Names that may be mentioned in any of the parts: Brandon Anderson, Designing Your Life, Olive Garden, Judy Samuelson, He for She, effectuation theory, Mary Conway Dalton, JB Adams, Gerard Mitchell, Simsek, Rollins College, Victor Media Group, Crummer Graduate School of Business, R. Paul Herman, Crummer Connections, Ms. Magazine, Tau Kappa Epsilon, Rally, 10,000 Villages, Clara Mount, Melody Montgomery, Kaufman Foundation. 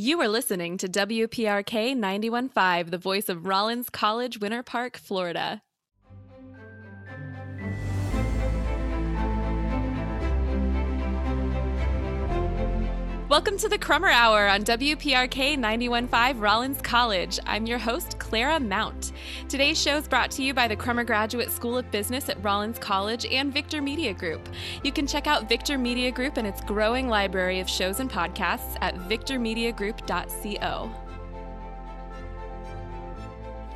You are listening to WPRK 91.5, the voice of Rollins College, Winter Park, Florida. Welcome to the Crummer Hour on WPRK 91.5 Rollins College. I'm your host, Clara Mount. Today's show is brought to you by the Crummer Graduate School of Business at Rollins College and Victor Media Group. You can check out Victor Media Group and its growing library of shows and podcasts at victormediagroup.co.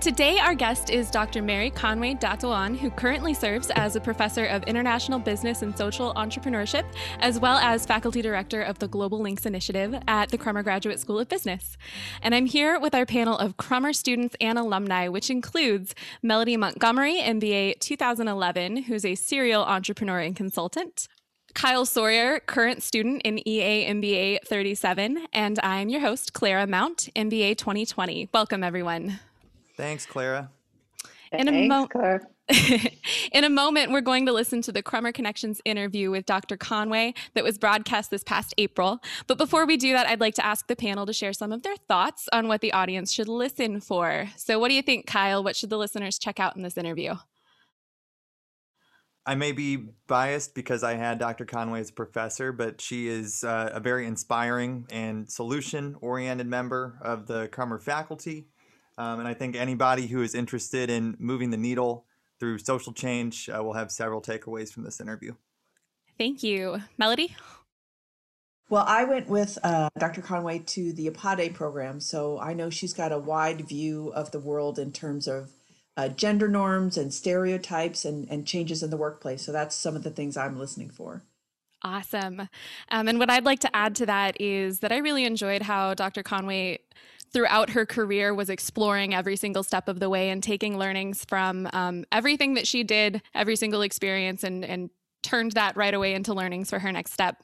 Today, our guest is Dr. Mary Conway Dalton, who currently serves as a professor of international business and social entrepreneurship, as well as faculty director of the Global Links Initiative at the Crummer Graduate School of Business. And I'm here with our panel of Crummer students and alumni, which includes Melody Montgomery, MBA 2011, who's a serial entrepreneur and consultant, Kyle Sawyer, current student in EA MBA 37, and I'm your host, Clara Mount, MBA 2020. Welcome, everyone. Thanks, Clara. Thanks, Clara. In a moment, we're going to listen to the Crummer Connections interview with Dr. Conway that was broadcast this past April. But before we do that, I'd like to ask the panel to share some of their thoughts on what the audience should listen for. So what do you think, Kyle? What should the listeners check out in this interview? I may be biased because I had Dr. Conway as a professor, but she is a very inspiring and solution-oriented member of the Crummer faculty. And I think anybody who is interested in moving the needle through social change will have several takeaways from this interview. Thank you. Melody? Well, I went with Dr. Conway to the APADE program, so I know she's got a wide view of the world in terms of gender norms and stereotypes and changes in the workplace. So that's some of the things I'm listening for. Awesome. And what I'd like to add to that is that I really enjoyed how Dr. Conway throughout her career was exploring every single step of the way and taking learnings from everything that she did, every single experience, and turned that right away into learnings for her next step.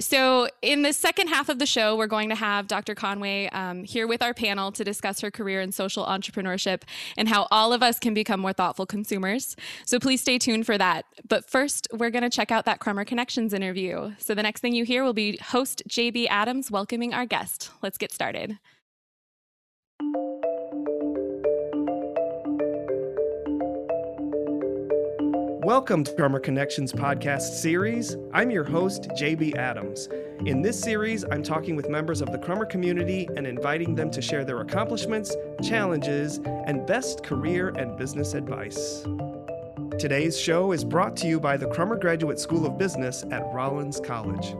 So in the second half of the show, we're going to have Dr. Conway here with our panel to discuss her career in social entrepreneurship and how all of us can become more thoughtful consumers. So please stay tuned for that. But first, we're going to check out that Crummer Connections interview. So the next thing you hear will be host JB Adams welcoming our guest. Let's get started. Welcome to Crummer Connections podcast series. I'm your host, JB Adams. In this series, I'm talking with members of the Crummer community and inviting them to share their accomplishments, challenges, and best career and business advice. Today's show is brought to you by the Crummer Graduate School of Business at Rollins College.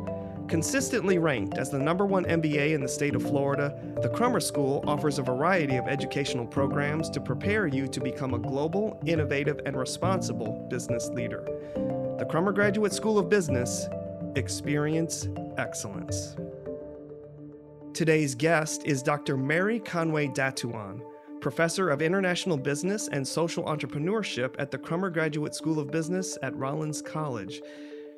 Consistently ranked as the #1 MBA in the state of Florida, the Crummer School offers a variety of educational programs to prepare you to become a global, innovative, and responsible business leader. The Crummer Graduate School of Business, experience excellence. Today's guest is Dr. Mary Conway Dalton, Professor of International Business and Social Entrepreneurship at the Crummer Graduate School of Business at Rollins College.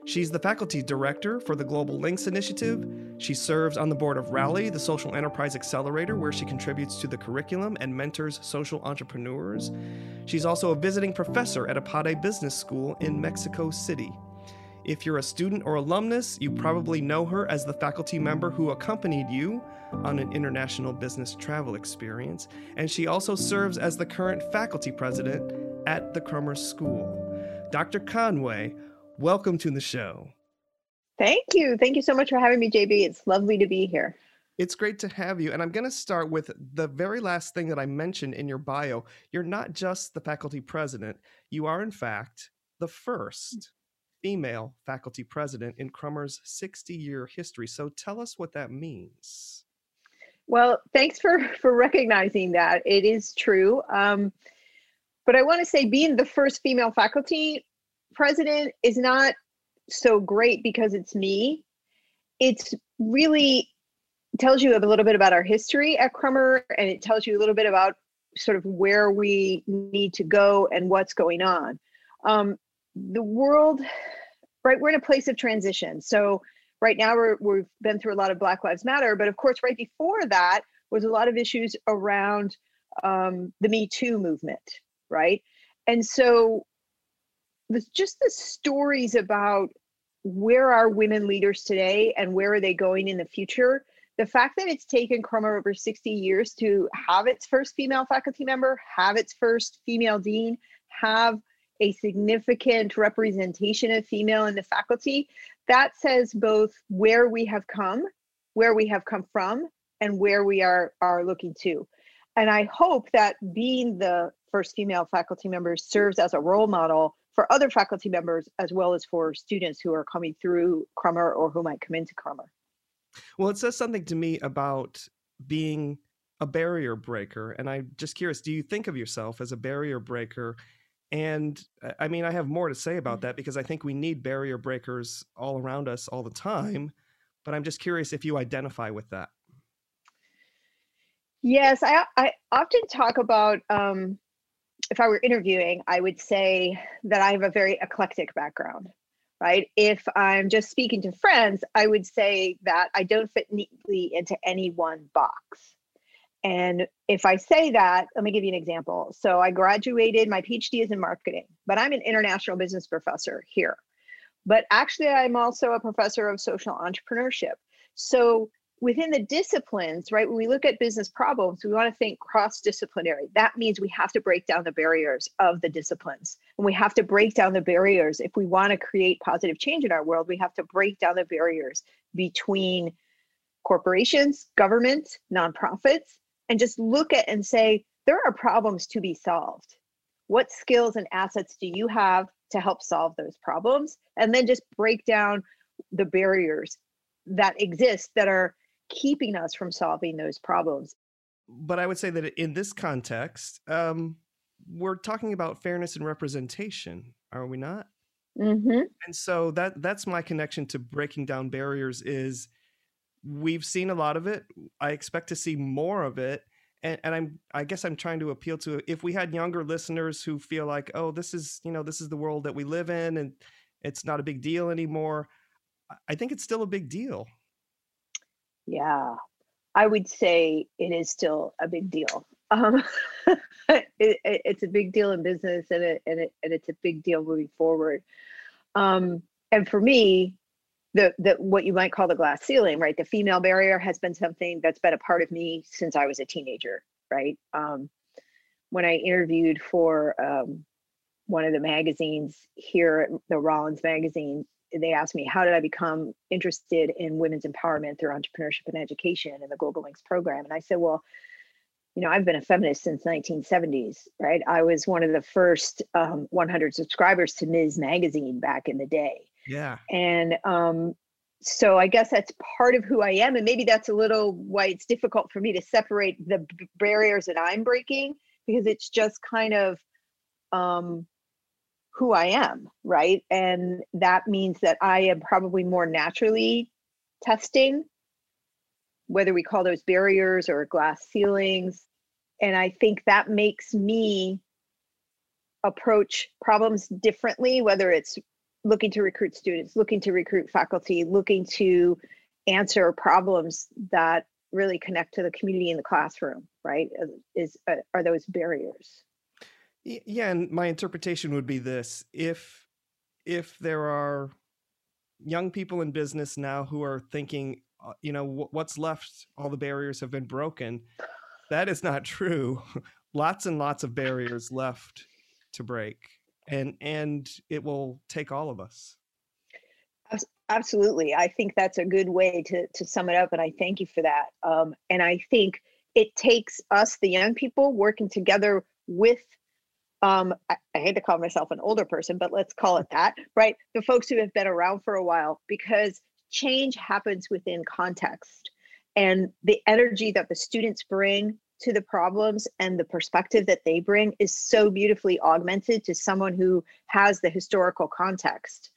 She's the faculty director for the Global Links Initiative. She serves on the board of Rally, the social enterprise accelerator, where she contributes to the curriculum and mentors social entrepreneurs. She's also a visiting professor at APADE Business School in Mexico City. If you're a student or alumnus, you probably know her as the faculty member who accompanied you on an international business travel experience. And she also serves as the current faculty president at the Crummer School. Dr. Conway, welcome to the show. Thank you. Thank you so much for having me, JB. It's lovely to be here. It's great to have you. And I'm going to start with the very last thing that I mentioned in your bio. You're not just the faculty president. You are, in fact, the first female faculty president in Crummer's 60-year history. So tell us what that means. Well, thanks for recognizing that. It is true. But I want to say being the first female faculty president is not so great because it's me. It's really tells you a little bit about our history at Crummer, and it tells you a little bit about sort of where we need to go and what's going on. The world, right, we're in a place of transition. So right now we've been through a lot of Black Lives Matter, but of course right before that was a lot of issues around the Me Too movement, right? And so just the stories about where are women leaders today and where are they going in the future The fact that it's taken Crummer over 60 years to have its first female faculty member, have its first female dean, have a significant representation of female in the faculty, that says both where we have come, where we have come from, and where we are looking to. And I hope that being the first female faculty member serves as a role model for other faculty members, as well as for students who are coming through Crummer or who might come into Crummer. Well, it says something to me about being a barrier breaker. And I'm just curious, do you think of yourself as a barrier breaker? And I mean, I have more to say about that because I think we need barrier breakers all around us all the time. But I'm just curious if you identify with that. Yes, I often talk about, if I were interviewing, I would say that I have a very eclectic background, right? If I'm just speaking to friends, I would say that I don't fit neatly into any one box. And if I say that, let me give you an example. So I graduated, my PhD is in marketing, but I'm an international business professor here. But actually, I'm also a professor of social entrepreneurship. So within the disciplines, right, when we look at business problems, we want to think cross-disciplinary. That means we have to break down the barriers of the disciplines. And we have to break down the barriers. If we want to create positive change in our world, we have to break down the barriers between corporations, government, nonprofits, and just look at and say, there are problems to be solved. What skills and assets do you have to help solve those problems? And then just break down the barriers that exist that are keeping us from solving those problems. But I would say that in this context, we're talking about fairness and representation, are we not? Mm-hmm. And so that's my connection to breaking down barriers is we've seen a lot of it. I expect to see more of it. And I guess I'm trying to appeal to if we had younger listeners who feel like, oh, this is the world that we live in and it's not a big deal anymore. I think it's still a big deal. Yeah, I would say it is still a big deal. It's a big deal in business and it's a big deal moving forward. And for me, the what you might call the glass ceiling, right? The female barrier has been something that's been a part of me since I was a teenager, right? When I interviewed for one of the magazines here, the Rollins magazine, they asked me, how did I become interested in women's empowerment through entrepreneurship and education and the Global Links program? And I said, well, you know, I've been a feminist since the 1970s, right? I was one of the first 100 subscribers to Ms. Magazine back in the day. Yeah. And so I guess that's part of who I am. And maybe that's a little why it's difficult for me to separate the barriers that I'm breaking, because it's just kind of, who I am, right? And that means that I am probably more naturally testing, whether we call those barriers or glass ceilings. And I think that makes me approach problems differently, whether it's looking to recruit students, looking to recruit faculty, looking to answer problems that really connect to the community in the classroom, right? Are those barriers? Yeah, and my interpretation would be this. If there are young people in business now who are thinking, you know, what's left? All the barriers have been broken. That is not true. Lots and lots of barriers left to break, and it will take all of us. Absolutely. I think that's a good way to sum it up, and I thank you for that. And I think it takes us, the young people, working together with I hate to call myself an older person, but let's call it that, right? The folks who have been around for a while, because change happens within context. And the energy that the students bring to the problems and the perspective that they bring is so beautifully augmented to someone who has the historical context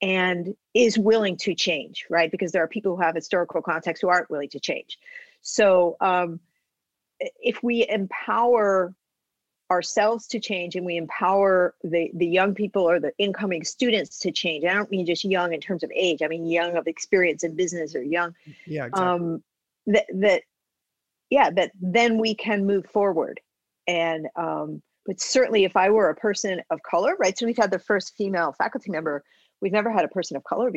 and is willing to change, right? Because there are people who have historical context who aren't willing to change. So if we empower ourselves to change and we empower the young people or the incoming students to change. I don't mean just young in terms of age. I mean young of experience in business or young. Yeah, exactly. That then we can move forward. And but certainly if I were a person of color, right? So we've had the first female faculty member. We've never had a person of color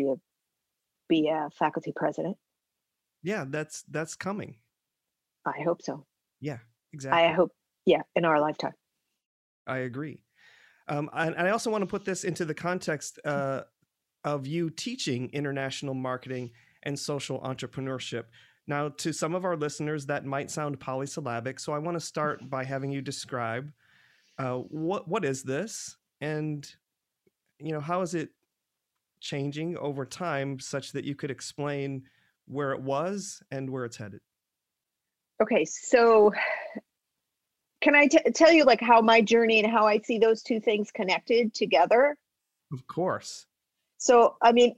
be a faculty president. yeah, that's coming. I hope so. Yeah, exactly. I hope, yeah, in our lifetime. I agree. And I also want to put this into the context of you teaching international marketing and social entrepreneurship. Now, to some of our listeners, that might sound polysyllabic. So I want to start by having you describe what is this, and how is it changing over time, such that you could explain where it was and where it's headed. Okay, so can I tell you how my journey and how I see those two things connected together? Of course. So, I mean,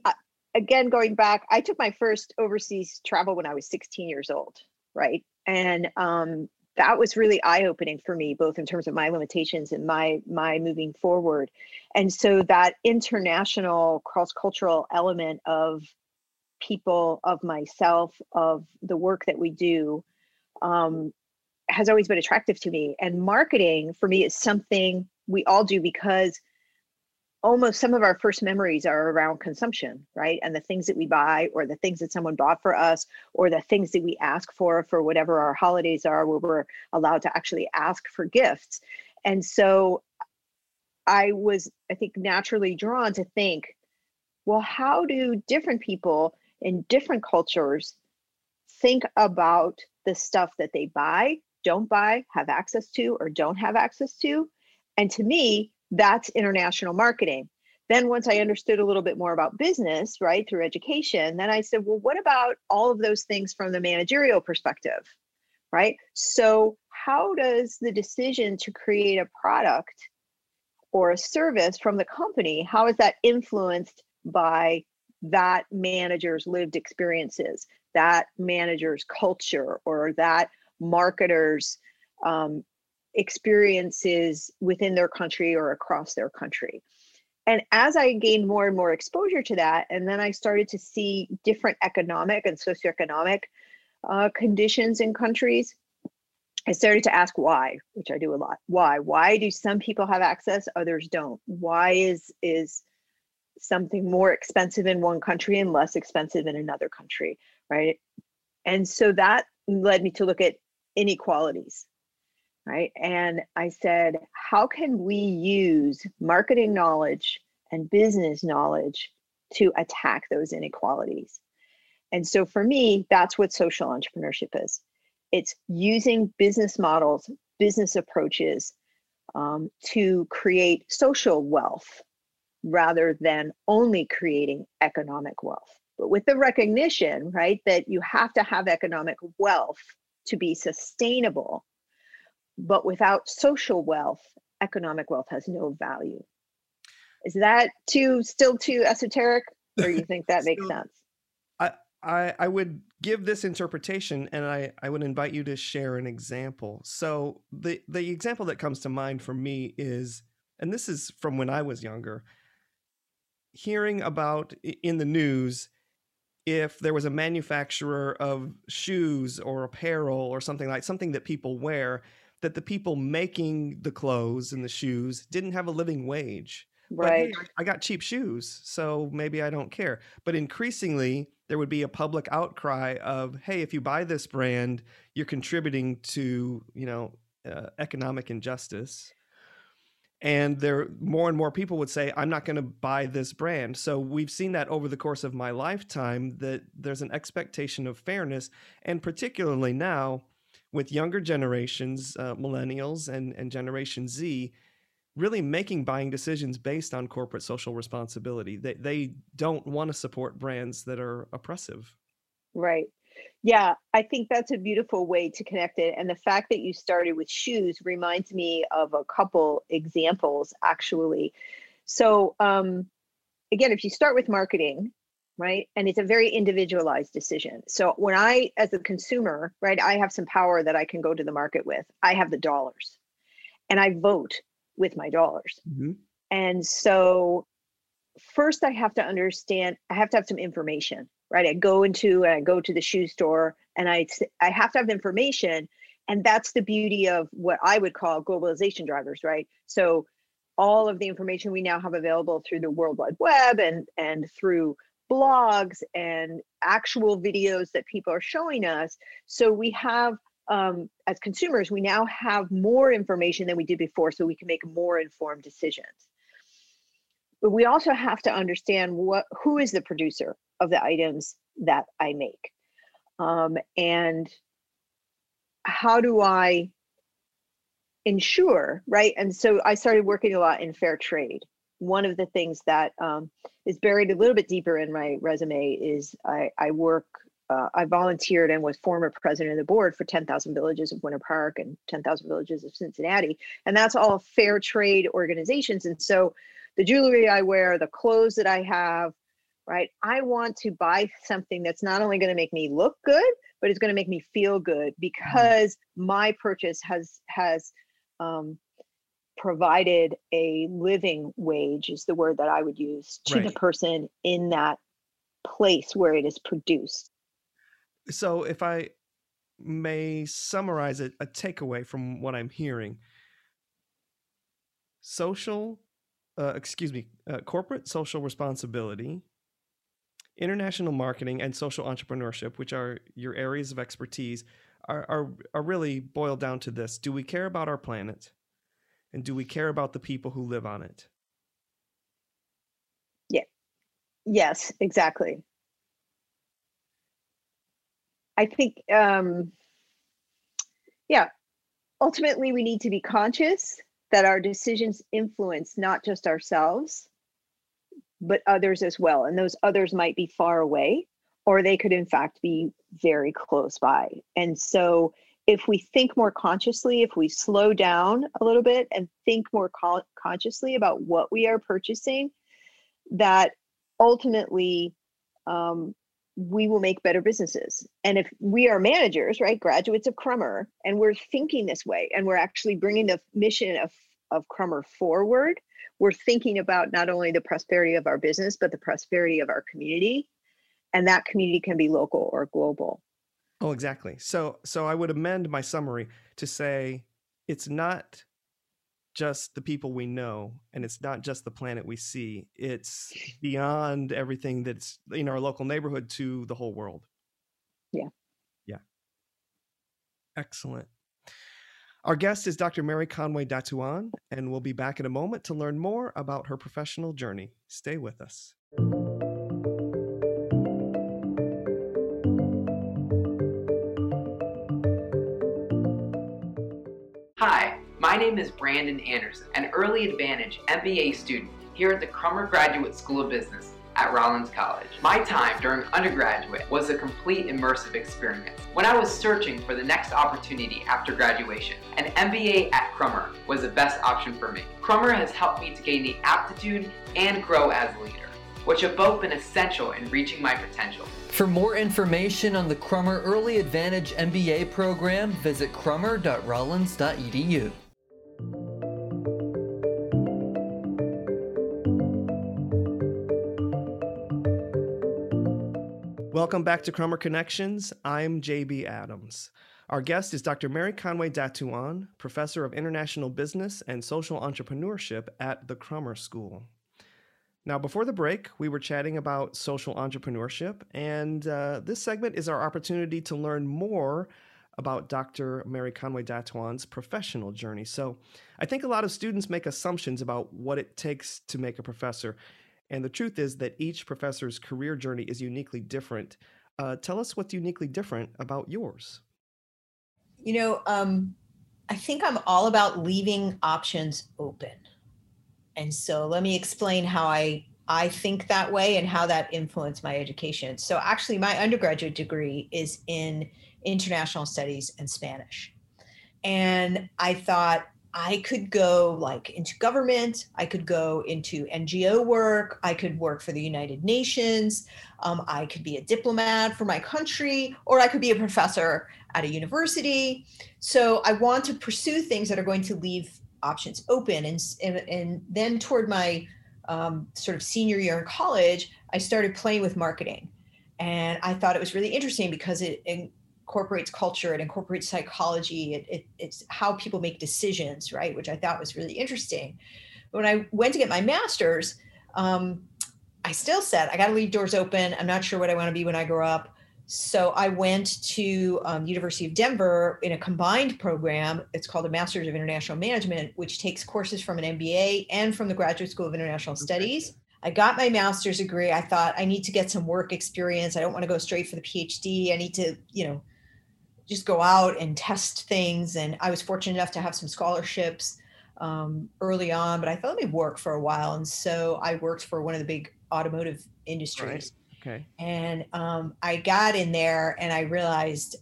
again, going back, I took my first overseas travel when I was 16 years old, right? And that was really eye-opening for me, both in terms of my limitations and my moving forward. And so that international cross-cultural element of people, of myself, of the work that we do, has always been attractive to me. And marketing for me is something we all do, because almost some of our first memories are around consumption, right? And the things that we buy, or the things that someone bought for us, or the things that we ask for whatever our holidays are, where we're allowed to actually ask for gifts. And so I was, I think, naturally drawn to think, well, how do different people in different cultures think about the stuff that they buy, don't buy, have access to, or don't have access to? And to me, that's international marketing. Then once I understood a little bit more about business, right, through education, then I said, well, what about all of those things from the managerial perspective, right? So how does the decision to create a product or a service from the company, how is that influenced by that manager's lived experiences, that manager's culture, or that marketer's experiences within their country or across their country? And as I gained more and more exposure to that, and then I started to see different economic and socioeconomic conditions in countries, I started to ask why, which I do a lot. Why do some people have access, others don't? Why is something more expensive in one country and less expensive in another country, right? And so that led me to look at inequalities, right? And I said, how can we use marketing knowledge and business knowledge to attack those inequalities? And so for me, that's what social entrepreneurship is. It's using business models, business approaches to create social wealth, rather than only creating economic wealth, but with the recognition, right, that you have to have economic wealth to be sustainable. But without social wealth, economic wealth has no value. Is that still too esoteric, or you think that makes sense? I would give this interpretation, and I would invite you to share an example. So the example that comes to mind for me is, and this is from when I was younger, hearing about in the news, if there was a manufacturer of shoes or apparel or something that people wear, that the people making the clothes and the shoes didn't have a living wage. Right. But, hey, I got cheap shoes, so maybe I don't care. But increasingly, there would be a public outcry of, hey, if you buy this brand, you're contributing to, economic injustice. And there, more and more people would say, I'm not going to buy this brand. So we've seen that over the course of my lifetime, that there's an expectation of fairness. And particularly now with younger generations, millennials and Generation Z, really making buying decisions based on corporate social responsibility. They don't want to support brands that are oppressive. Right. Yeah, I think that's a beautiful way to connect it. And the fact that you started with shoes reminds me of a couple examples, actually. So again, if you start with marketing, right, and it's a very individualized decision. So when I, as a consumer, right, I have some power that I can go to the market with. I have the dollars, and I vote with my dollars. Mm-hmm. And so first I have to understand, I have to have some information. Right, I go to the shoe store, and I have to have information, and that's the beauty of what I would call globalization drivers, right? So all of the information we now have available through the World Wide Web and through blogs and actual videos that people are showing us. So we have, as consumers, we now have more information than we did before, so we can make more informed decisions. But we also have to understand who is the producer of the items that I make, and how do I ensure, right? And so I started working a lot in fair trade. One of the things that is buried a little bit deeper in my resume is I volunteered and was former president of the board for 10,000 Villages of Winter Park and 10,000 Villages of Cincinnati. And that's all fair trade organizations. And so the jewelry I wear, the clothes that I have, right? I want to buy something that's not only going to make me look good, but it's going to make me feel good, because my purchase has provided a living wage, is the word that I would use, to the person in that place where it is produced. So if I may summarize it, a takeaway from what I'm hearing, corporate social responsibility, international marketing, and social entrepreneurship, which are your areas of expertise, are really boiled down to this. Do we care about our planet? And do we care about the people who live on it? Yeah. Yes, exactly. I think, ultimately we need to be conscious that our decisions influence not just ourselves, but others as well. And those others might be far away, or they could in fact be very close by. And so if we think more consciously, if we slow down a little bit and think more consciously about what we are purchasing, that ultimately we will make better businesses. And if we are managers, right, graduates of Crummer, and we're thinking this way, and we're actually bringing the mission of Crummer forward, we're thinking about not only the prosperity of our business, but the prosperity of our community. And that community can be local or global. Oh, exactly. So I would amend my summary to say it's not just the people we know, and it's not just the planet we see. It's beyond everything that's in our local neighborhood to the whole world. Yeah. Yeah. Excellent. Our guest is Dr. Mary Conway Dalton, and we'll be back in a moment to learn more about her professional journey. Stay with us. Hi, my name is Brandon Anderson, an Early Advantage MBA student here at the Crummer Graduate School of Business at Rollins College. My time during undergraduate was a complete immersive experience. When I was searching for the next opportunity after graduation, an MBA at Crummer was the best option for me. Crummer has helped me to gain the aptitude and grow as a leader, which have both been essential in reaching my potential. For more information on the Crummer Early Advantage MBA program, visit crummer.rollins.edu. Welcome back to Crummer Connections. I'm JB Adams. Our guest is Dr. Mary Conway Dalton, Professor of International Business and Social Entrepreneurship at the Crummer School. Now, before the break, we were chatting about social entrepreneurship, and this segment is our opportunity to learn more about Dr. Mary Conway Dalton's professional journey. So I think a lot of students make assumptions about what it takes to make a professor, and the truth is that each professor's career journey is uniquely different. Tell us what's uniquely different about yours. I think I'm all about leaving options open. And so let me explain how I think that way and how that influenced my education. So actually my undergraduate degree is in international studies and Spanish. And I thought I could go into government, I could go into NGO work, I could work for the United Nations, I could be a diplomat for my country, or I could be a professor at a university. So I want to pursue things that are going to leave options open. And then toward my sort of senior year in college, I started playing with marketing. And I thought it was really interesting because it incorporates culture, it incorporates psychology, it's how people make decisions, right? Which I thought was really interesting. When I went to get my master's, I still said, I got to leave doors open. I'm not sure what I want to be when I grow up. So I went to University of Denver in a combined program. It's called a Master's of International Management, which takes courses from an MBA and from the Graduate School of International Studies. I got my master's degree. I thought I need to get some work experience. I don't want to go straight for the PhD. I need to, you know, just go out and test things. And I was fortunate enough to have some scholarships early on, but I thought, let me work for a while. And so I worked for one of the big automotive industries. Right. Okay. And I got in there and I realized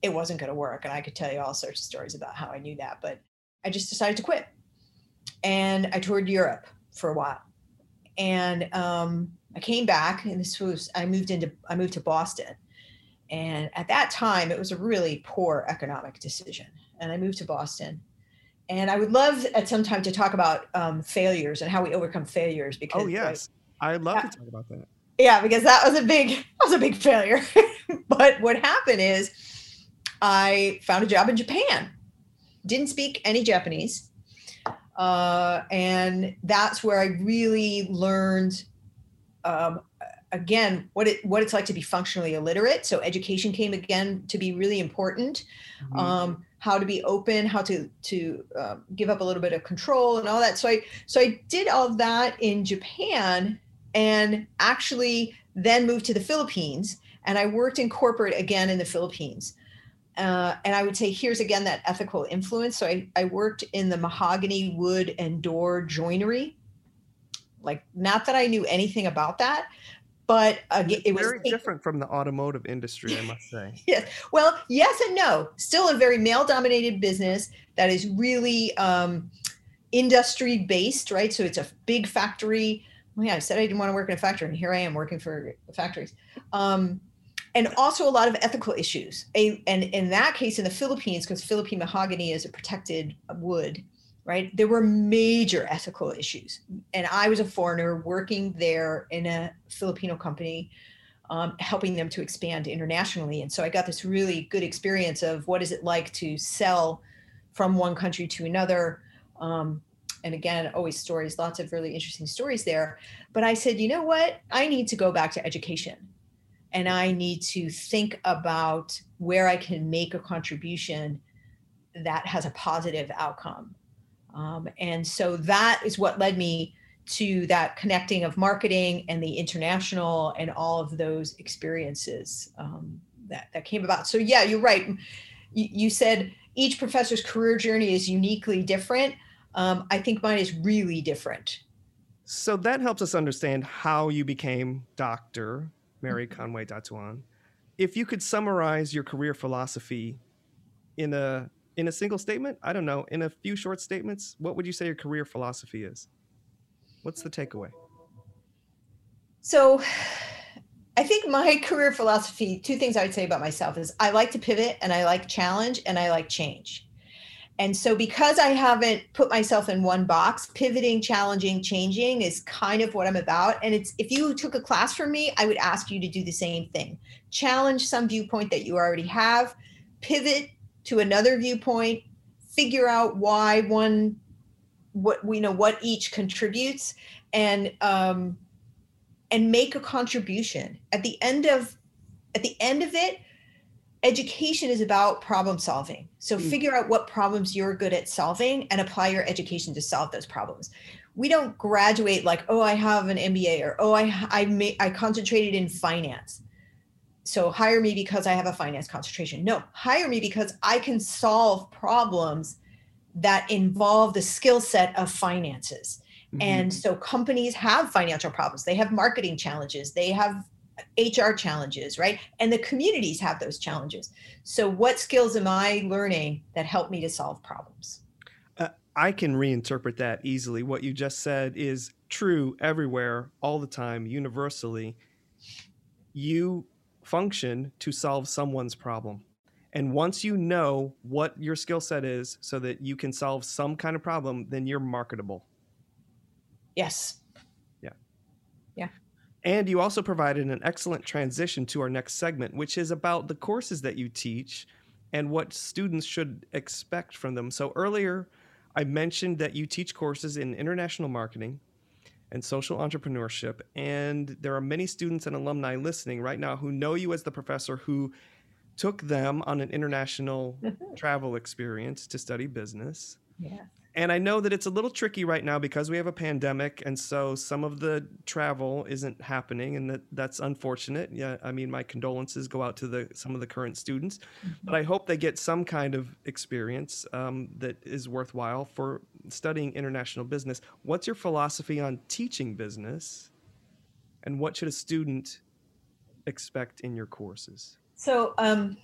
it wasn't going to work. And I could tell you all sorts of stories about how I knew that, but I just decided to quit. And I toured Europe for a while. And I came back, and this was, I moved to Boston. And at that time, it was a really poor economic decision. And I moved to Boston. And I would love at some time to talk about failures and how we overcome failures. Because I'd love to talk about that. Yeah, because that was a big failure. But what happened is I found a job in Japan. Didn't speak any Japanese. And that's where I really learned, again, what it's like to be functionally illiterate. So education came again to be really important, mm-hmm. How to be open, how to give up a little bit of control and all that. So I did all of that in Japan, and actually then moved to the Philippines, and I worked in corporate again in the Philippines. And I would say, here's again, that ethical influence. So I worked in the mahogany, wood, and door joinery. Like, not that I knew anything about that, but it was very different from the automotive industry, I must say. Yes. Well, yes and no. Still a very male-dominated business that is really industry-based, right? So it's a big factory. Well, yeah, I said I didn't want to work in a factory, and here I am working for factories. And also a lot of ethical issues. And in that case, in the Philippines, because Philippine mahogany is a protected wood, right? There were major ethical issues. And I was a foreigner working there in a Filipino company, helping them to expand internationally. And so I got this really good experience of what is it like to sell from one country to another. And again, always stories, lots of really interesting stories there. But I said, you know what? I need to go back to education. And I need to think about where I can make a contribution that has a positive outcome. And so that is what led me to that connecting of marketing and the international and all of those experiences that came about. So yeah, you're right. You said each professor's career journey is uniquely different. I think mine is really different. So that helps us understand how you became Dr. Mary Conway Dalton. If you could summarize your career philosophy in a single statement, I don't know, in a few short statements, what would you say your career philosophy is? What's the takeaway? So I think my career philosophy, two things I would say about myself is I like to pivot, and I like challenge, and I like change. And so because I haven't put myself in one box, pivoting, challenging, changing is kind of what I'm about. And it's, if you took a class from me, I would ask you to do the same thing. Challenge some viewpoint that you already have, pivot to another viewpoint, figure out why one, what we know, what each contributes, and make a contribution. At the end of it, education is about problem solving. So figure out what problems you're good at solving and apply your education to solve those problems. We don't graduate like, oh, I have an MBA, or oh, I concentrated in finance, so hire me because I have a finance concentration. No, hire me because I can solve problems that involve the skill set of finances. Mm-hmm. And so companies have financial problems. They have marketing challenges. They have HR challenges, right? And the communities have those challenges. So what skills am I learning that help me to solve problems? I can reinterpret that easily. What you just said is true everywhere, all the time, universally. You function to solve someone's problem. And once you know what your skill set is so that you can solve some kind of problem, then you're marketable. Yes. Yeah. And you also provided an excellent transition to our next segment, which is about the courses that you teach and what students should expect from them. So earlier, I mentioned that you teach courses in international marketing, and social entrepreneurship. And there are many students and alumni listening right now who know you as the professor who took them on an international travel experience to study business. Yeah. And I know that it's a little tricky right now because we have a pandemic. And so some of the travel isn't happening, and that's unfortunate. Yeah. I mean, my condolences go out to some of the current students, mm-hmm. but I hope they get some kind of experience that is worthwhile for studying international business. What's your philosophy on teaching business, and what should a student expect in your courses? So I don't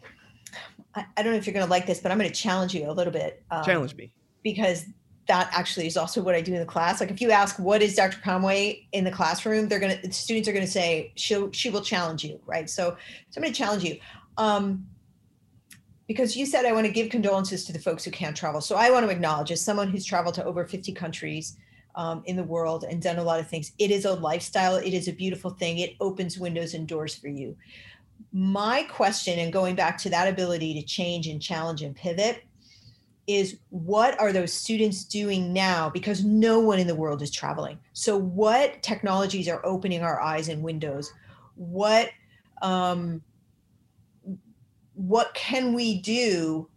know if you're going to like this, but I'm going to challenge you a little bit. Challenge me. Because that actually is also what I do in the class. Like if you ask, what is Dr. Conway in the classroom? Students are gonna say, she will challenge you, right? So I'm gonna challenge you. Because you said, I wanna give condolences to the folks who can't travel. So I wanna acknowledge, as someone who's traveled to over 50 countries in the world and done a lot of things, it is a lifestyle, it is a beautiful thing. It opens windows and doors for you. My question, and going back to that ability to change and challenge and pivot, is what are those students doing now? Because no one in the world is traveling. So what technologies are opening our eyes and windows? What can we do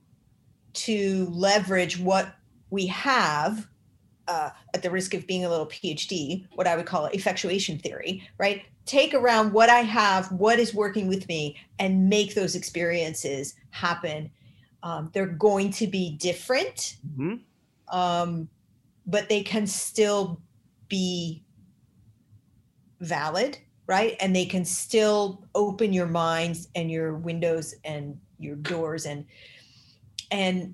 to leverage what we have, at the risk of being a little PhD, what I would call effectuation theory, right? Take around what I have, what is working with me, and make those experiences happen. They're going to be different, mm-hmm. But they can still be valid, right? And they can still open your minds and your windows and your doors. And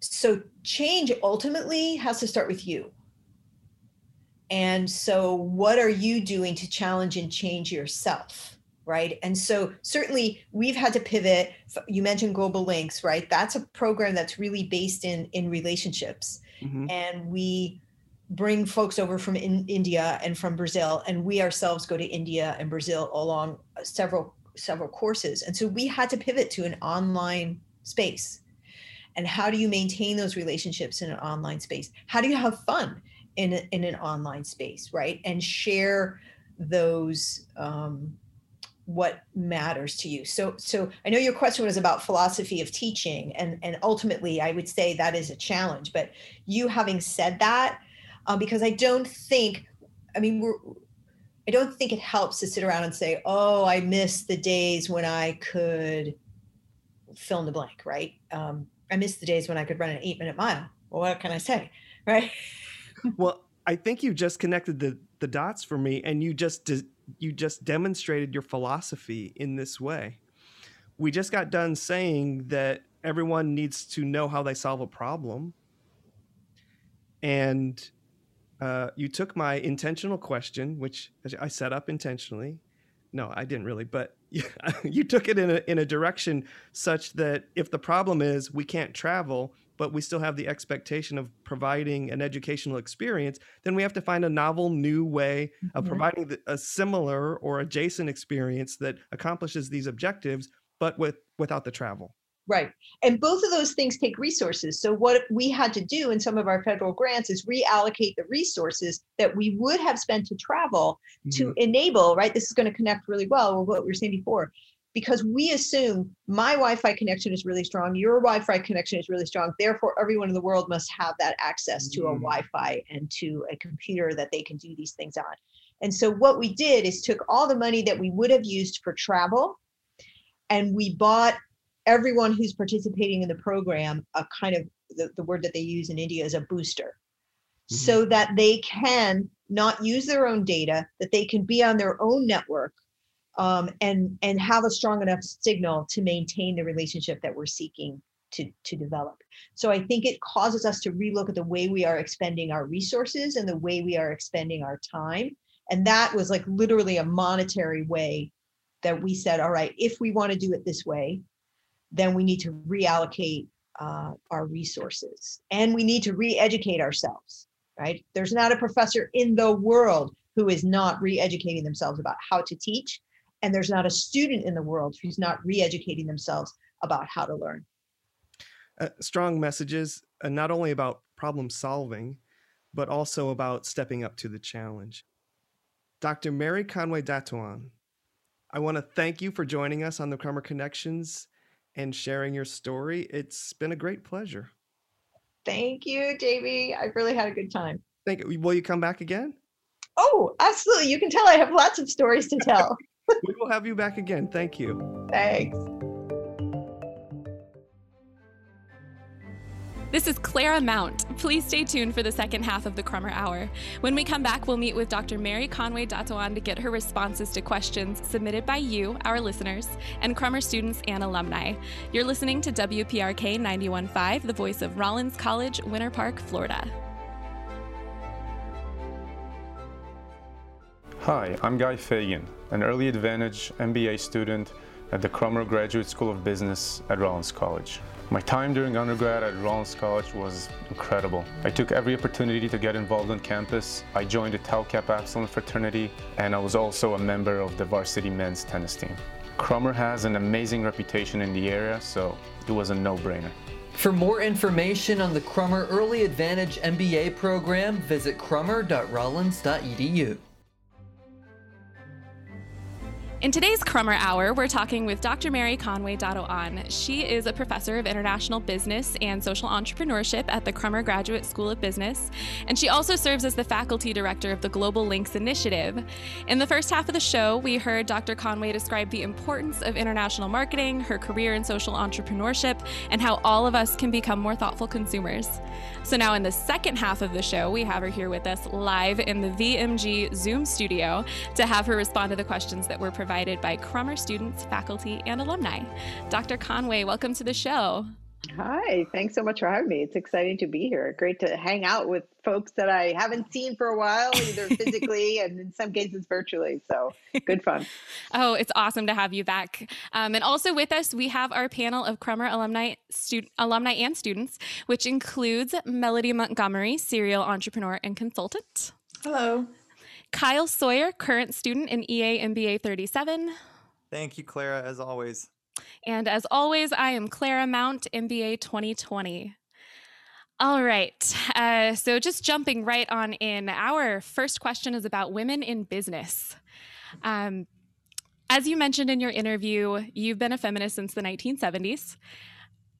so change ultimately has to start with you. And so what are you doing to challenge and change yourself? Right. And so certainly we've had to pivot. You mentioned Global Links, right? That's a program that's really based in relationships. Mm-hmm. And we bring folks over from India and from Brazil, and we ourselves go to India and Brazil along several courses. And so we had to pivot to an online space. And how do you maintain those relationships in an online space? How do you have fun in an online space, right? And share those, what matters to you. So I know your question was about philosophy of teaching, and ultimately I would say that is a challenge. But you having said that, because I don't think it helps to sit around and say, oh, I miss the days when I could fill in the blank, right? I miss the days when I could run an 8-minute mile. Well, what can I say, right? Well, I think you just connected the dots for me, and you just demonstrated your philosophy in this way. We just got done saying that everyone needs to know how they solve a problem. And you took my intentional question, which I set up intentionally. No, I didn't really, but you took it in a direction such that if the problem is we can't travel, but we still have the expectation of providing an educational experience, then we have to find a novel new way of mm-hmm. providing a similar or adjacent experience that accomplishes these objectives, but without the travel. Right. And both of those things take resources. So what we had to do in some of our federal grants is reallocate the resources that we would have spent to travel mm-hmm. to enable, right? This is going to connect really well with what we were saying before. Because we assume my Wi-Fi connection is really strong, your Wi-Fi connection is really strong, therefore everyone in the world must have that access to a Wi-Fi and to a computer that they can do these things on. And so what we did is took all the money that we would have used for travel, and we bought everyone who's participating in the program a kind of, the word that they use in India is a booster, mm-hmm. so that they can not use their own data, that they can be on their own network, and have a strong enough signal to maintain the relationship that we're seeking to develop. So I think it causes us to relook at the way we are expending our resources and the way we are expending our time. And that was like literally a monetary way that we said, all right, if we want to do it this way, then we need to reallocate our resources, and we need to re-educate ourselves, right? There's not a professor in the world who is not re-educating themselves about how to teach. And there's not a student in the world who's not re-educating themselves about how to learn. Strong messages, not only about problem solving, but also about stepping up to the challenge. Dr. Mary Conway Dalton, I want to thank you for joining us on the Crummer Connections and sharing your story. It's been a great pleasure. Thank you, Davey. I really had a good time. Thank you. Will you come back again? Oh, absolutely. You can tell I have lots of stories to tell. We will have you back again. Thank you. Thanks. This is Clara Mount. Please stay tuned for the second half of the Crummer Hour. When we come back, we'll meet with Dr. Mary Conway Dalton to get her responses to questions submitted by you, our listeners, and Crummer students and alumni. You're listening to WPRK 91.5, the voice of Rollins College, Winter Park, Florida. Hi, I'm Guy Fagan, an early advantage MBA student at the Crummer Graduate School of Business at Rollins College. My time during undergrad at Rollins College was incredible. I took every opportunity to get involved on campus. I joined the Tau Kappa Epsilon fraternity, and I was also a member of the varsity men's tennis team. Crummer has an amazing reputation in the area, so it was a no-brainer. For more information on the Crummer Early Advantage MBA program, visit crummer.rollins.edu. In today's Crummer Hour, we're talking with Dr. Mary Conway Dalton. She is a professor of international business and social entrepreneurship at the Crummer Graduate School of Business, and she also serves as the faculty director of the Global Links Initiative. In the first half of the show, we heard Dr. Conway describe the importance of international marketing, her career in social entrepreneurship, and how all of us can become more thoughtful consumers. So now in the second half of the show, we have her here with us live in the VMG Zoom studio to have her respond to the questions that were provided by Crummer students, faculty, and alumni. Dr. Conway, welcome to the show. Hi, thanks so much for having me. It's exciting to be here. Great to hang out with folks that I haven't seen for a while, either physically and in some cases virtually. So good fun. Oh, it's awesome to have you back. And also with us, we have our panel of Crummer alumni and students, which includes Melody Montgomery, serial entrepreneur and consultant. Hello. Kyle Sawyer, current student in EA MBA 37. Thank you, Clara, as always. And as always, I am Clara Mount, MBA 2020. All right, so just jumping right on in, our first question is about women in business. As you mentioned in your interview, you've been a feminist since the 1970s,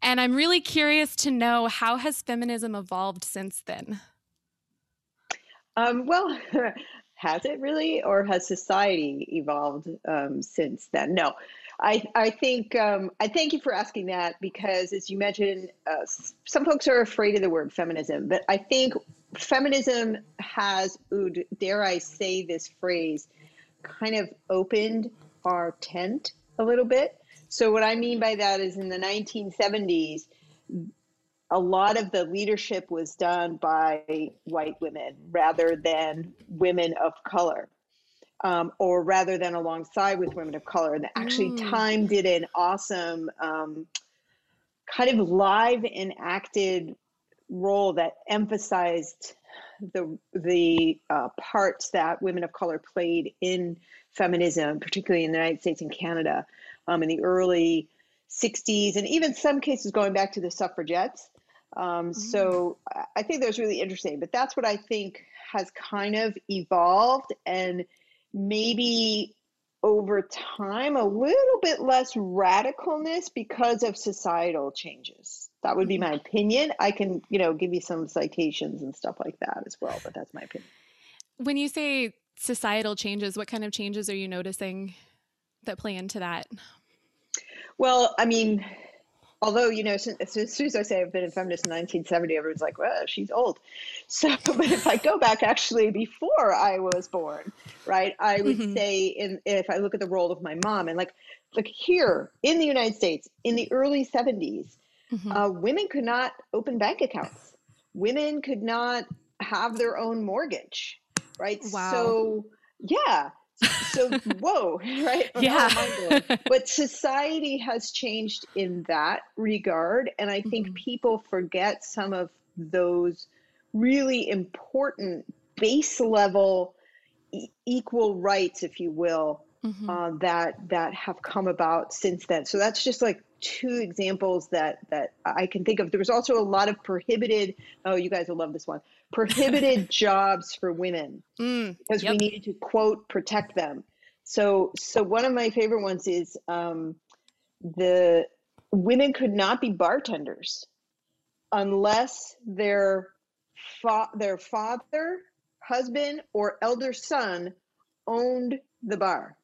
and I'm really curious to know, how has feminism evolved since then? Well, has it really, or has society evolved since then? No, I thank you for asking that, because as you mentioned, some folks are afraid of the word feminism, but I think feminism has, dare I say this phrase, kind of opened our tent a little bit. So what I mean by that is, in the 1970s, a lot of the leadership was done by white women rather than women of color, or rather than alongside with women of color. And actually Time did an awesome kind of live enacted role that emphasized the parts that women of color played in feminism, particularly in the United States and Canada in the early 60s, and even some cases going back to the suffragettes. So I think that was really interesting, but that's what I think has kind of evolved, and maybe over time, a little bit less radicalness because of societal changes. That would be my opinion. I can, give you some citations and stuff like that as well, but that's my opinion. When you say societal changes, what kind of changes are you noticing that play into that? Well, I mean, although, as soon as I say I've been a feminist in 1970, everyone's like, well, she's old. So, but if I go back actually before I was born, right, I would say, if I look at the role of my mom, and like here in the United States in the early 70s, women could not open bank accounts. Women could not have their own mortgage, right? Wow. So, yeah. So, whoa, right? Yeah. But society has changed in that regard. And I think people forget some of those really important base level equal rights, if you will, mm-hmm. that have come about since then. So that's just like two examples that I can think of. There was also a lot of prohibited, oh, you guys will love this one, prohibited jobs for women because we needed to, quote, protect them. So one of my favorite ones is the women could not be bartenders unless their father, husband, or elder son owned the bar.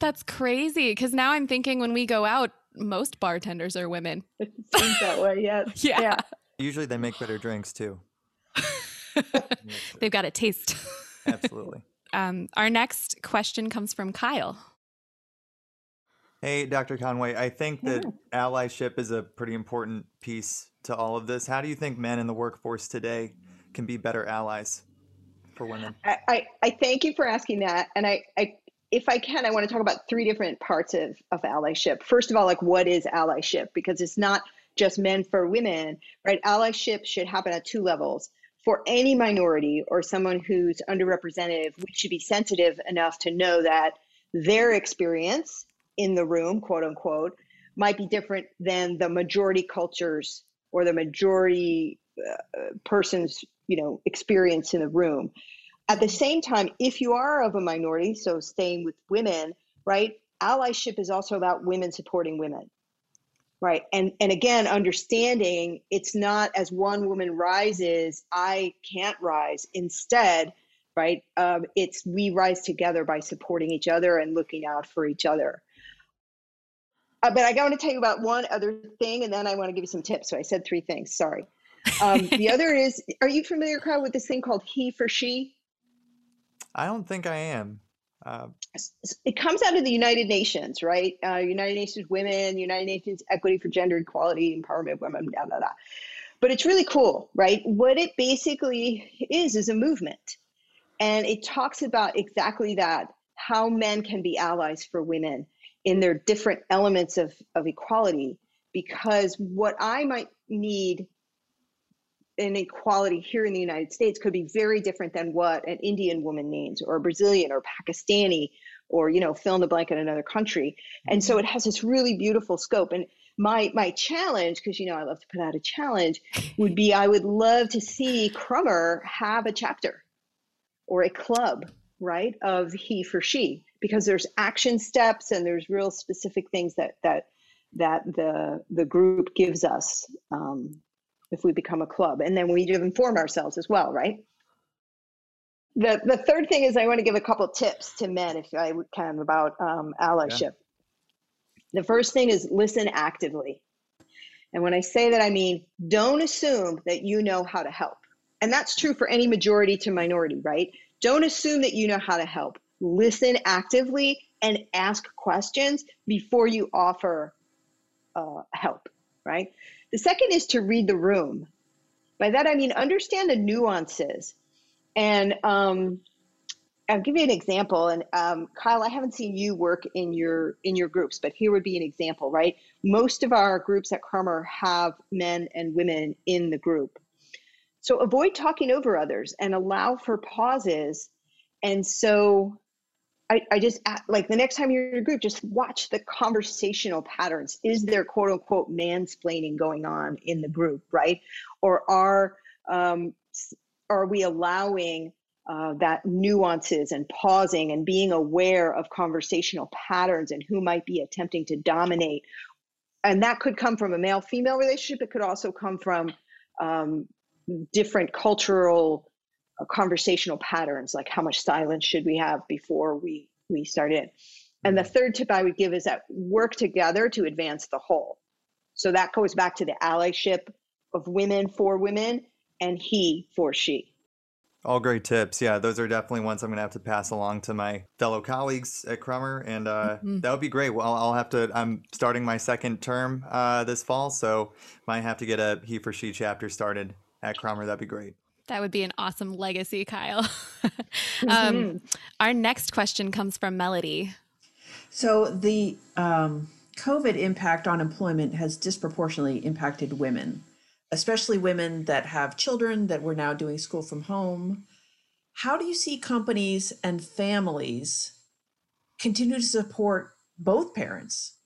That's crazy, because now I'm thinking when we go out, most bartenders are women. It seems that way, yes. Yeah. Usually they make better drinks, too. They've got a taste. Absolutely. Our next question comes from Kyle. Hey, Dr. Conway, I think that allyship is a pretty important piece to all of this. How do you think men in the workforce today can be better allies for women? I thank you for asking that. And if I can, I want to talk about three different parts of allyship. First of all, like, what is allyship? Because it's not just men for women, right? Allyship should happen at two levels. For any minority or someone who's underrepresented, we should be sensitive enough to know that their experience in the room, quote unquote, might be different than the majority cultures or the majority person's, experience in the room. At the same time, if you are of a minority, so staying with women, right, allyship is also about women supporting women, right? And again, understanding it's not as one woman rises, I can't rise. Instead, right, it's we rise together by supporting each other and looking out for each other. But I want to tell you about one other thing, and then I want to give you some tips. So I said three things, sorry. The other is, are you familiar, Kyle, with this thing called He for She? I don't think I am. It comes out of the United Nations, right? United Nations Women, United Nations Equity for Gender Equality, Empowerment Women, blah, blah, blah. But it's really cool, right? What it basically is a movement. And it talks about exactly that, how men can be allies for women in their different elements of equality. Because what I might need in equality here in the United States could be very different than what an Indian woman needs, or a Brazilian, or Pakistani, or, fill in the blank in another country. And so it has this really beautiful scope. And my challenge, because, I love to put out a challenge, would be I would love to see Crummer have a chapter or a club, right, of He for She, because there's action steps and there's real specific things that the group gives us if we become a club. And then we inform ourselves as well, right? The third thing is I want to give a couple of tips to men, if I can, about allyship. Yeah. The first thing is listen actively. And when I say that, I mean, don't assume that you know how to help. And that's true for any majority to minority, right? Don't assume that you know how to help. Listen actively and ask questions before you offer help, right? The second is to read the room. By that, I mean, understand the nuances. And I'll give you an example. And Kyle, I haven't seen you work in your groups, but here would be an example, right? Most of our groups at Crummer have men and women in the group. So avoid talking over others and allow for pauses. And so I just, like, the next time you're in a group, just watch the conversational patterns. Is there, quote unquote, mansplaining going on in the group, right? Or are we allowing that nuances and pausing and being aware of conversational patterns and who might be attempting to dominate? And that could come from a male-female relationship. It could also come from different cultural conversational patterns, like how much silence should we have before we start in. And the third tip I would give is that work together to advance the whole. So that goes back to the allyship of women for women and he for she. All great tips. Yeah, those are definitely ones I'm going to have to pass along to my fellow colleagues at Crummer. And that would be great. Well, I'm starting my second term this fall, so might have to get a He for She chapter started at Crummer. That'd be great. That would be an awesome legacy, Kyle. Our next question comes from Melody. So the COVID impact on employment has disproportionately impacted women, especially women that have children that were now doing school from home. How do you see companies and families continue to support both parents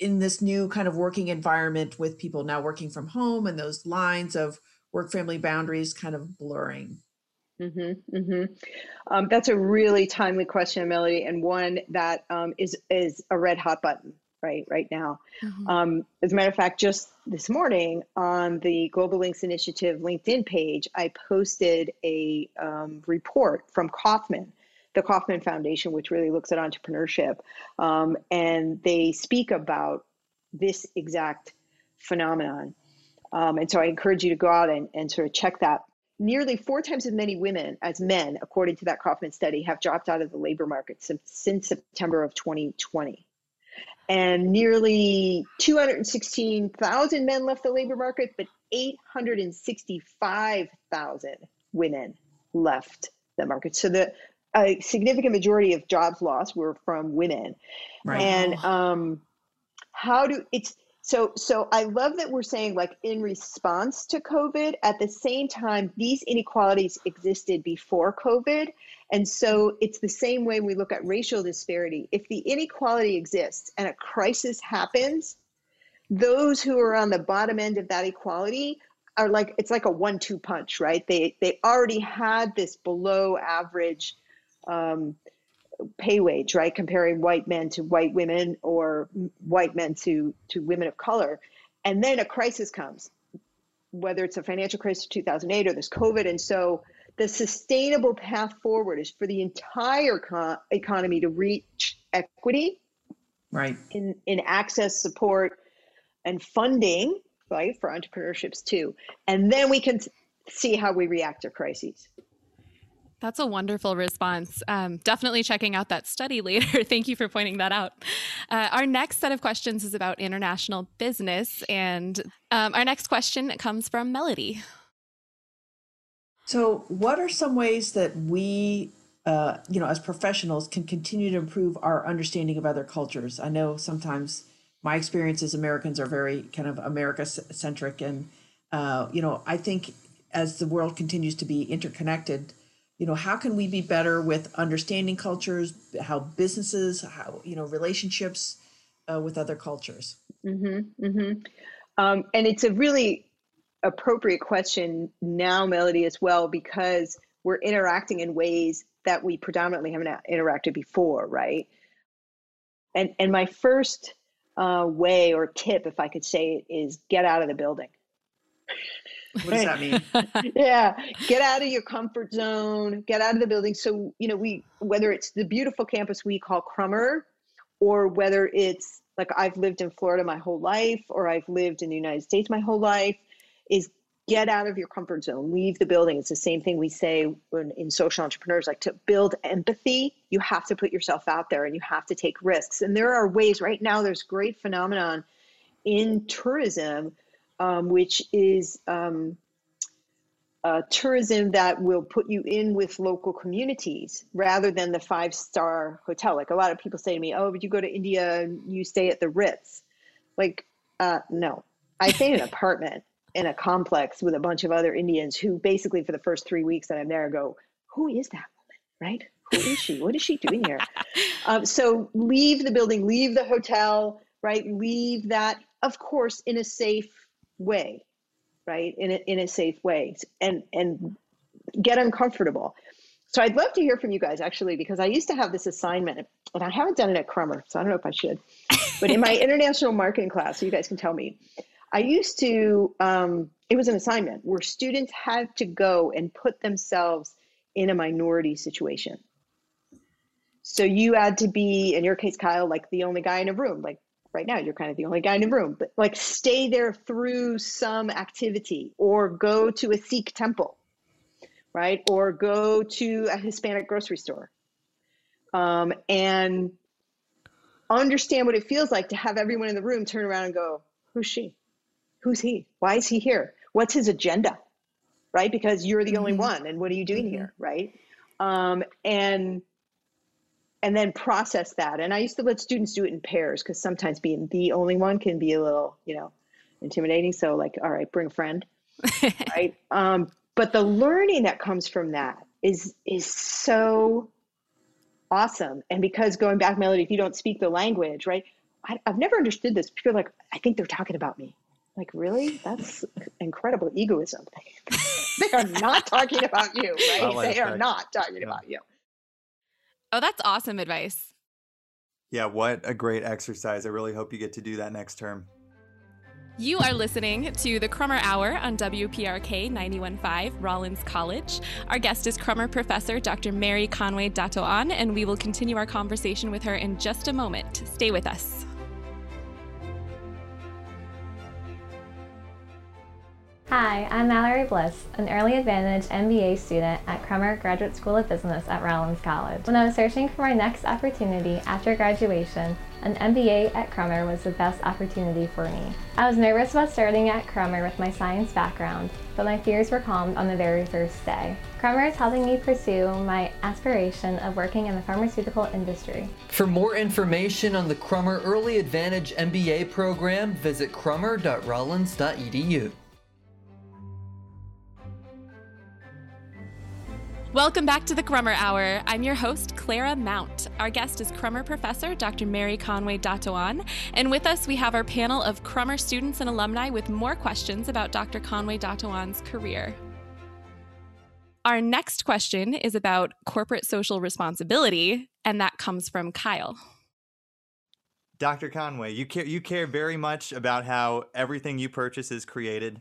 in this new kind of working environment with people now working from home and those lines of work-family boundaries kind of blurring? Mm-hmm, mm-hmm. That's a really timely question, Melody, and one that is a red hot button right now. Mm-hmm. As a matter of fact, just this morning on the Global Links Initiative LinkedIn page, I posted a report from Kaufman, the Kaufman Foundation, which really looks at entrepreneurship, and they speak about this exact phenomenon. And so I encourage you to go out and sort of check that. Nearly 4 times as many women as men, according to that Kaufman study, have dropped out of the labor market since September of 2020. And nearly 216,000 men left the labor market, but 865,000 women left the market. So a significant majority of jobs lost were from women. Right. And So I love that we're saying, like, in response to COVID, at the same time, these inequalities existed before COVID. And so it's the same way we look at racial disparity. If the inequality exists and a crisis happens, those who are on the bottom end of that equality are like, it's like a 1-2 punch, right? They already had this below average pay wage, right? Comparing white men to white women or white men to women of color. And then a crisis comes, whether it's a financial crisis of 2008 or this COVID. And so the sustainable path forward is for the entire economy to reach equity, right? In access, support, and funding, right? For entrepreneurships too. And then we can see how we react to crises. That's a wonderful response. Definitely checking out that study later. Thank you for pointing that out. Our next set of questions is about international business. And our next question comes from Melody. So what are some ways that we, as professionals, can continue to improve our understanding of other cultures? I know sometimes my experience as Americans are very kind of America-centric. And, I think as the world continues to be interconnected, how can we be better with understanding cultures, how businesses, relationships with other cultures? Mm-hmm, mm-hmm. And it's a really appropriate question now, Melody, as well, because we're interacting in ways that we predominantly haven't interacted before, right? And my first way or tip, if I could say it, is get out of the building. What does that mean? Yeah. Get out of your comfort zone, get out of the building. So, whether it's the beautiful campus we call Crummer, or whether it's like I've lived in Florida my whole life, or I've lived in the United States my whole life, is get out of your comfort zone, leave the building. It's the same thing we say in social entrepreneurs, like to build empathy, you have to put yourself out there and you have to take risks. And there are ways right now, there's great phenomenon in tourism, which is tourism that will put you in with local communities rather than the 5-star hotel. Like a lot of people say to me, oh, but you go to India and you stay at the Ritz. Like, no, I stay in an apartment in a complex with a bunch of other Indians who basically for the first 3 weeks that I'm there go, who is that woman, right? Who is she? What is she doing here? So leave the building, leave the hotel, right? Leave that, of course, in a safe way, right? In a safe way, and get uncomfortable. So I'd love to hear from you guys, actually, because I used to have this assignment and I haven't done it at Crummer, so I don't know if I should, but in my international marketing class, so you guys can tell me, I used to, it was an assignment where students had to go and put themselves in a minority situation. So you had to be, in your case, Kyle, like the only guy in a room, like right now, you're kind of the only guy in the room, but like stay there through some activity or go to a Sikh temple, right? Or go to a Hispanic grocery store and understand what it feels like to have everyone in the room turn around and go, who's she? Who's he? Why is he here? What's his agenda, right? Because you're the only one and what are you doing here, right? And then process that. And I used to let students do it in pairs because sometimes being the only one can be a little, intimidating. So like, all right, bring a friend, right? But the learning that comes from that is so awesome. And because going back, Melody, if you don't speak the language, right? I've never understood this. People are like, I think they're talking about me. Like, really? That's incredible egoism. They are not talking about you, right? They are not talking about you. Oh, that's awesome advice. Yeah, what a great exercise. I really hope you get to do that next term. You are listening to the Crummer Hour on WPRK 91.5 Rollins College. Our guest is Crummer Professor Dr. Mary Conway Dalton, and we will continue our conversation with her in just a moment. Stay with us. Hi, I'm Mallory Bliss, an Early Advantage MBA student at Crummer Graduate School of Business at Rollins College. When I was searching for my next opportunity after graduation, an MBA at Crummer was the best opportunity for me. I was nervous about starting at Crummer with my science background, but my fears were calmed on the very first day. Crummer is helping me pursue my aspiration of working in the pharmaceutical industry. For more information on the Crummer Early Advantage MBA program, visit crummer.rollins.edu. Welcome back to the Crummer Hour. I'm your host, Clara Mount. Our guest is Crummer Professor Dr. Mary Conway Dalton, and with us we have our panel of Crummer students and alumni with more questions about Dr. Conway Dalton's career. Our next question is about corporate social responsibility, and that comes from Kyle. Dr. Conway, you care very much about how everything you purchase is created,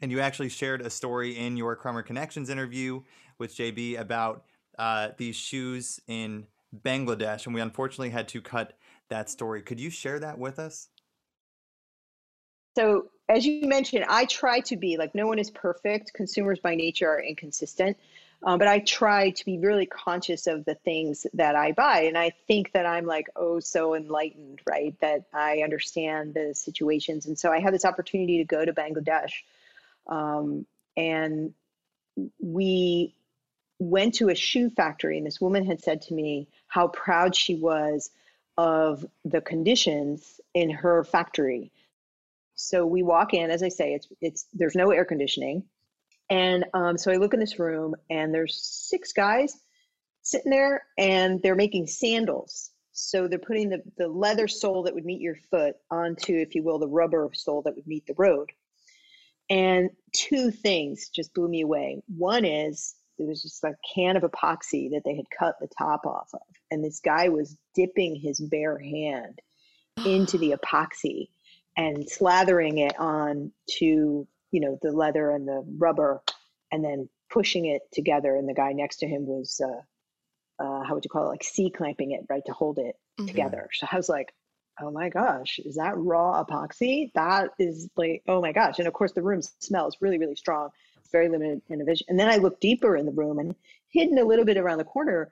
and you actually shared a story in your Crummer Connections interview with JB about these shoes in Bangladesh, and we unfortunately had to cut that story. Could you share that with us? So as you mentioned, I try to be, like, no one is perfect. Consumers by nature are inconsistent, but I try to be really conscious of the things that I buy. And I think that I'm, like, oh, so enlightened, right? That I understand the situations. And so I had this opportunity to go to Bangladesh, and we went to a shoe factory, and this woman had said to me how proud she was of the conditions in her factory. So we walk in, as I say, it's there's no air conditioning. And so I look in this room, and there's six guys sitting there, and they're making sandals. So they're putting the leather sole that would meet your foot onto, if you will, the rubber sole that would meet the road. And two things just blew me away. One is, it was just a can of epoxy that they had cut the top off of, and this guy was dipping his bare hand into the epoxy and slathering it on to, you know, the leather and the rubber, and then pushing it together. And the guy next to him was, how would you call it? Like C-clamping it, right, to hold it together. So I was like, oh my gosh, is that raw epoxy? That is, like, oh my gosh. And of course the room smells really, really strong. It's very limited in a vision. And then I looked deeper in the room, and hidden a little bit around the corner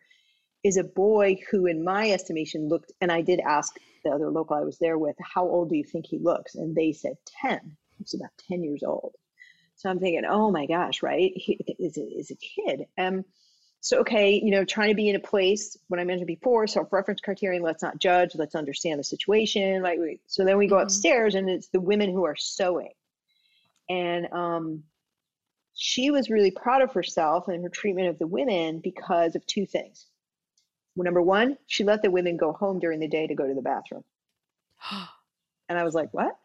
is a boy who, in my estimation, looked, and I did ask the other local I was there with, how old do you think he looks? And they said 10. He was about 10 years old. So I'm thinking, oh my gosh, right? He is a kid. So, okay, you know, trying to be in a place, what I mentioned before, self-reference criterion, let's not judge, let's understand the situation, right? So then we go upstairs, and it's the women who are sewing. And she was really proud of herself and her treatment of the women because of two things. Well, number one, she let the women go home during the day to go to the bathroom. And I was like, what?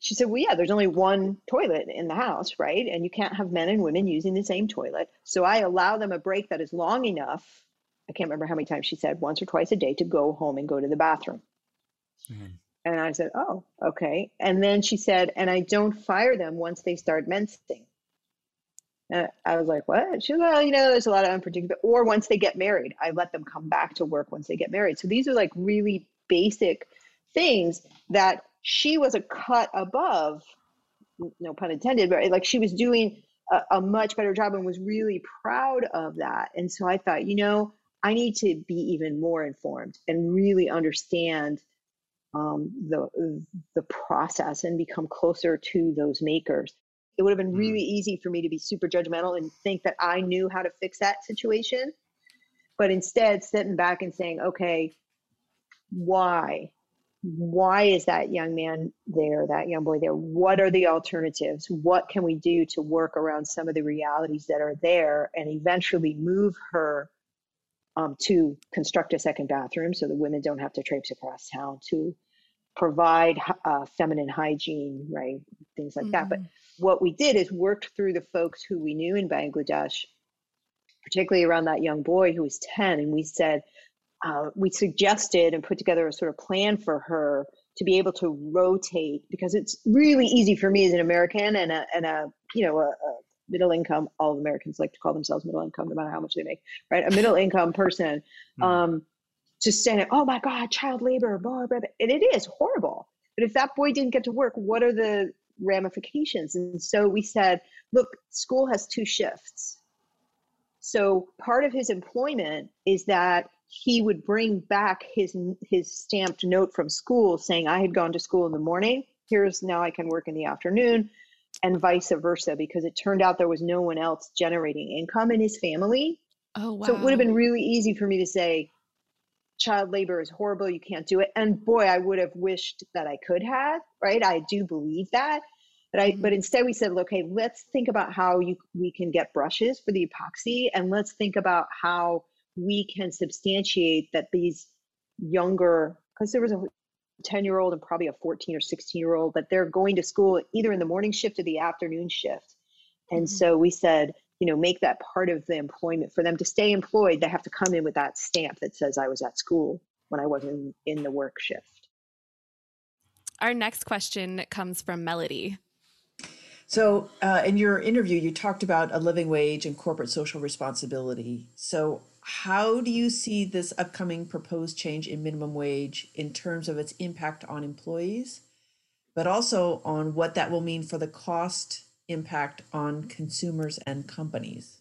She said, well, yeah, there's only one toilet in the house, right? And you can't have men and women using the same toilet. So I allow them a break that is long enough. I can't remember how many times she said, once or twice a day, to go home and go to the bathroom. And I said, oh, okay. And then she said, and I don't fire them once they start mensing. And I was like, what? She was, well, you know, there's a lot of unpredictable, or once they get married, I let them come back to work once they get married. So these are, like, really basic things that she was a cut above, no pun intended, but, like, she was doing a much better job and was really proud of that. And so I thought, you know, I need to be even more informed and really understand the process and become closer to those makers. It would have been really easy for me to be super judgmental and think that I knew how to fix that situation. But instead, sitting back and saying, okay, why? Why is that young man there, that young boy there? What are the alternatives? What can we do to work around some of the realities that are there and eventually move her to construct a second bathroom so the women don't have to traipse across town, to provide feminine hygiene, right? Things like that. But what we did is worked through the folks who we knew in Bangladesh, particularly around that young boy who was 10. And we said, we suggested and put together a sort of plan for her to be able to rotate, because it's really easy for me as an American and a middle income, all Americans like to call themselves middle income, no matter how much they make, right? A middle income person, to stand there, oh my God, child labor, blah, blah, blah. And it is horrible. But if that boy didn't get to work, what are the ramifications? And so we said, look, school has two shifts. So part of his employment is that he would bring back his stamped note from school saying, I had gone to school in the morning, here's now I can work in the afternoon, and vice versa, because it turned out there was no one else generating income in his family. Oh, wow. So it would have been really easy for me to say, child labor is horrible, you can't do it. And boy, I would have wished that I could have, right? I do believe that. But but instead we said, okay, let's think about how we can get brushes for the epoxy, and let's think about how we can substantiate that these younger, because there was a 10-year-old and probably a 14 or 16-year-old, that they're going to school either in the morning shift or the afternoon shift. And so we said, you know, make that part of the employment. For them to stay employed, they have to come in with that stamp that says I was at school when I wasn't in the work shift. Our next question comes from Melody. So in your interview, you talked about a living wage and corporate social responsibility. So how do you see this upcoming proposed change in minimum wage in terms of its impact on employees, but also on what that will mean for the cost impact on consumers and companies?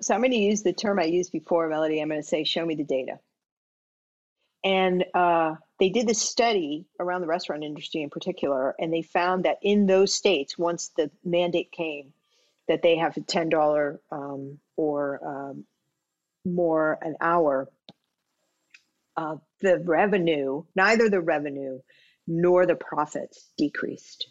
So I'm going to use the term I used before, Melody. I'm going to say, show me the data. And they did this study around the restaurant industry in particular, and they found that in those states, once the mandate came, that they have a $10 or more an hour, the revenue, neither the revenue nor the profits decreased.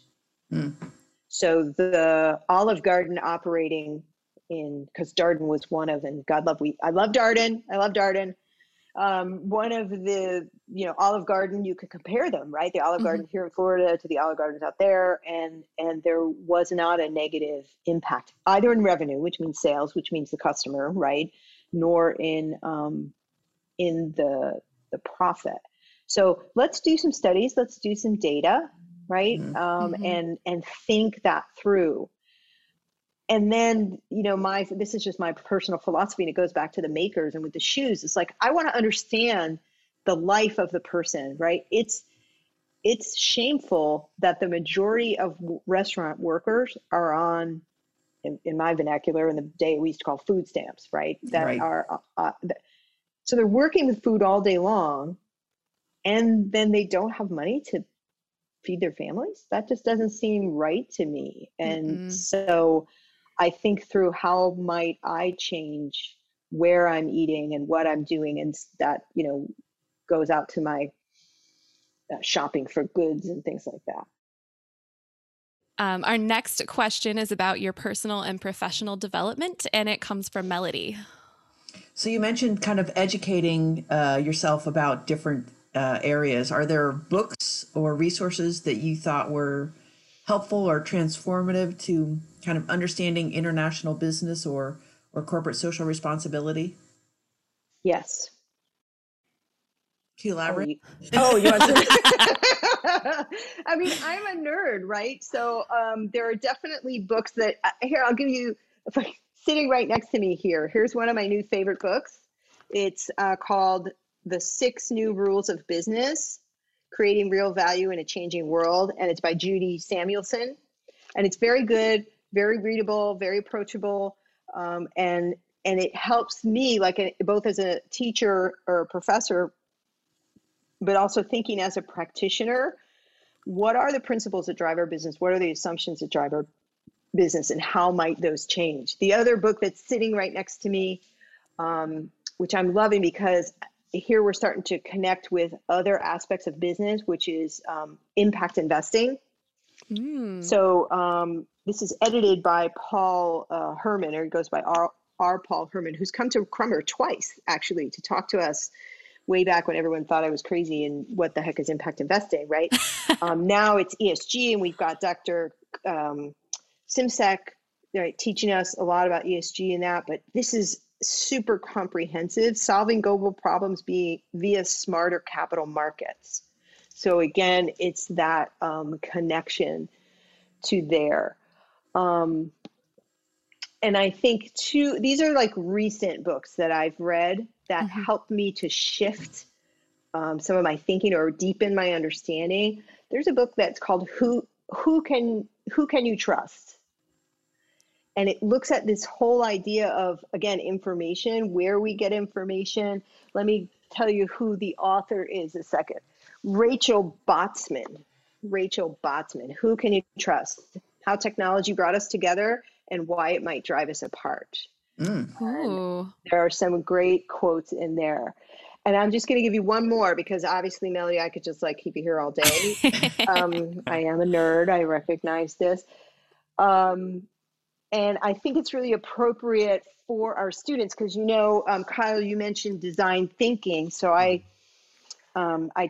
So the Olive Garden operating in, because Darden was one of, and God love, I love Darden. I love Darden. One of the, you know, Olive Garden, you could compare them, right? The Olive Garden here in Florida to the Olive Gardens out there. And there was not a negative impact either in revenue, which means sales, which means the customer, right? Nor in the profit. So let's do some studies. Let's do some data, right? And think that through. And then, you know, this is just my personal philosophy, and it goes back to the makers and with the shoes. It's like, I want to understand the life of the person, right? It's shameful that the majority of restaurant workers are on, in my vernacular, in the day we used to call food stamps, right? That right. are, so they're working with food all day long, and then they don't have money to feed their families. That just doesn't seem right to me. And so I think through how might I change where I'm eating and what I'm doing. And that, you know, goes out to my shopping for goods and things like that. Our next question is about your personal and professional development, and it comes from Melody. So you mentioned kind of educating yourself about different areas. Are there books or resources that you thought were helpful or transformative to kind of understanding international business or corporate social responsibility? Yes. Can you elaborate? You want to? I mean, I'm a nerd, right? So there are definitely books that, here, I'll give you, sitting right next to me here. Here's one of my new favorite books. It's called The 6 New Rules of Business, Creating Real Value in a Changing World. And it's by Judy Samuelson. And it's very good, very readable, very approachable. And it helps me, both as a teacher or a professor, but also thinking as a practitioner, what are the principles that drive our business? What are the assumptions that drive our business? And how might those change? The other book that's sitting right next to me, which I'm loving because here we're starting to connect with other aspects of business, which is impact investing. So this is edited by Paul Herman, or it goes by R. Paul Herman, who's come to Crummer twice, actually, to talk to us way back when everyone thought I was crazy and what the heck is impact investing, right? Now it's ESG, and we've got Dr. Simsek, right, teaching us a lot about ESG and that, but this is super comprehensive, solving global problems via smarter capital markets. So again, it's that connection to there. And I think too, these are like recent books that I've read that mm-hmm. helped me to shift some of my thinking or deepen my understanding. There's a book that's called Who Can You Trust? And it looks at this whole idea of, again, information, where we get information. Let me tell you who the author is a second. Rachel Botsman, Who Can You Trust? How Technology Brought Us Together and Why It Might Drive Us Apart. There are some great quotes in there. And I'm just going to give you one more because obviously, Melody, I could just like keep you here all day. I am a nerd. I recognize this. And I think it's really appropriate for our students because, you know, Kyle, you mentioned design thinking. So I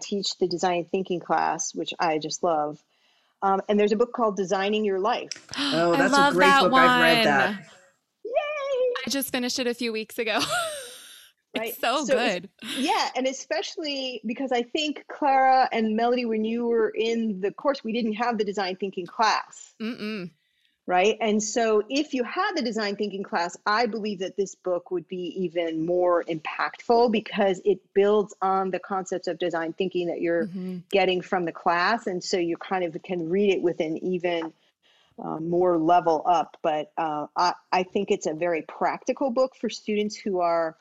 teach the design thinking class, which I just love. And there's a book called Designing Your Life. Oh, that's a great book. I've read that. Yay! I just finished it a few weeks ago. Right? It's so good. Yeah, and especially because I think, Clara and Melody, when you were in the course, we didn't have the design thinking class. Mm-mm. Right? And so if you had the design thinking class, I believe that this book would be even more impactful because it builds on the concepts of design thinking that you're mm-hmm. getting from the class. And so you kind of can read it with an even more level up. But I think it's a very practical book for students who are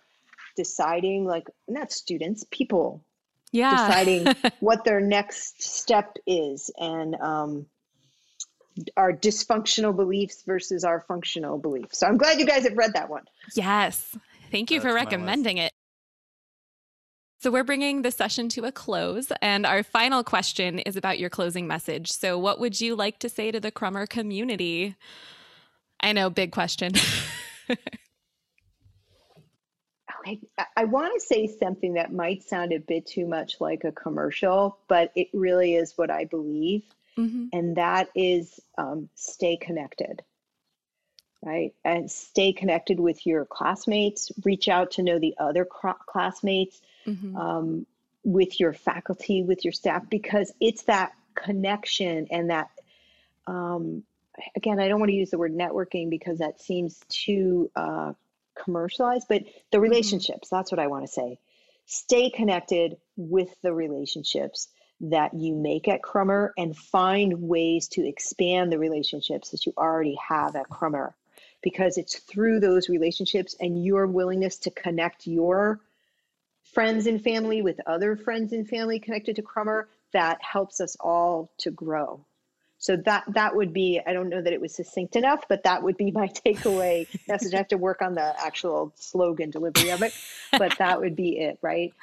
deciding, like, not students, people. Yeah. Deciding what their next step is. And, our dysfunctional beliefs versus our functional beliefs. So I'm glad you guys have read that one. Yes. Thank you for recommending it. So we're bringing the session to a close. And our final question is about your closing message. So what would you like to say to the Crummer community? I know, big question. Okay. I want to say something that might sound a bit too much like a commercial, but it really is what I believe. Mm-hmm. And that is stay connected, right? And stay connected with your classmates, reach out to know the other classmates, mm-hmm. With your faculty, with your staff, because it's that connection and that, again, I don't want to use the word networking because that seems too commercialized, but the relationships, mm-hmm. that's what I want to say. Stay connected with the relationships that you make at Crummer and find ways to expand the relationships that you already have at Crummer, because it's through those relationships and your willingness to connect your friends and family with other friends and family connected to Crummer that helps us all to grow. So that would be, I don't know that it was succinct enough, but that would be my takeaway message. I have to work on the actual slogan delivery of it, but that would be it, right?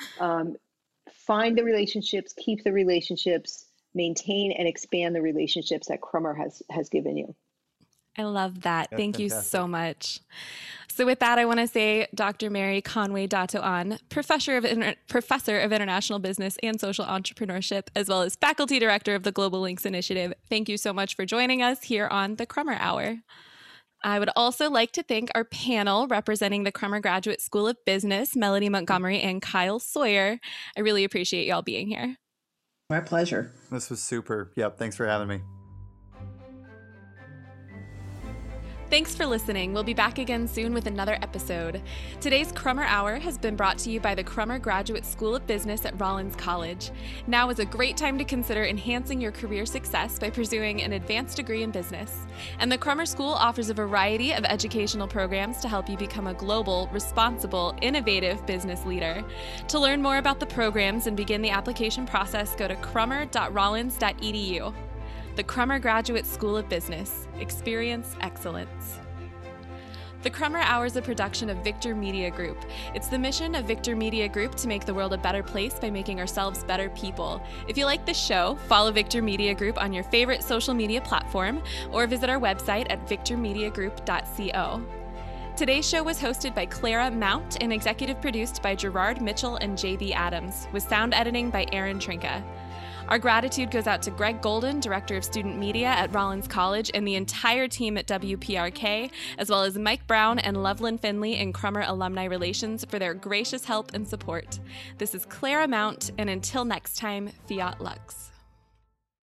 Find the relationships, keep the relationships, maintain and expand the relationships that Crummer has given you. I love that. That's Thank fantastic. You so much. So with that, I want to say Dr. Mary Conway Dalton, Professor of International Business and Social Entrepreneurship, as well as Faculty Director of the Global Links Initiative. Thank you so much for joining us here on the Crummer Hour. I would also like to thank our panel representing the Crummer Graduate School of Business, Melody Montgomery and Kyle Sawyer. I really appreciate y'all being here. My pleasure. This was super. Yep, thanks for having me. Thanks for listening. We'll be back again soon with another episode. Today's Crummer Hour has been brought to you by the Crummer Graduate School of Business at Rollins College. Now is a great time to consider enhancing your career success by pursuing an advanced degree in business. And the Crummer School offers a variety of educational programs to help you become a global, responsible, innovative business leader. To learn more about the programs and begin the application process, go to crummer.rollins.edu. The Crummer Graduate School of Business. Experience excellence. The Crummer Hour is a production of Victor Media Group. It's the mission of Victor Media Group to make the world a better place by making ourselves better people. If you like this show, follow Victor Media Group on your favorite social media platform or visit our website at victormediagroup.co. Today's show was hosted by Clara Mount and executive produced by Gerard Mitchell and J.B. Adams, with sound editing by Aaron Trinka. Our gratitude goes out to Greg Golden, Director of Student Media at Rollins College, and the entire team at WPRK, as well as Mike Brown and Loveland Finley in Crummer Alumni Relations for their gracious help and support. This is Clara Mount, and until next time, Fiat Lux.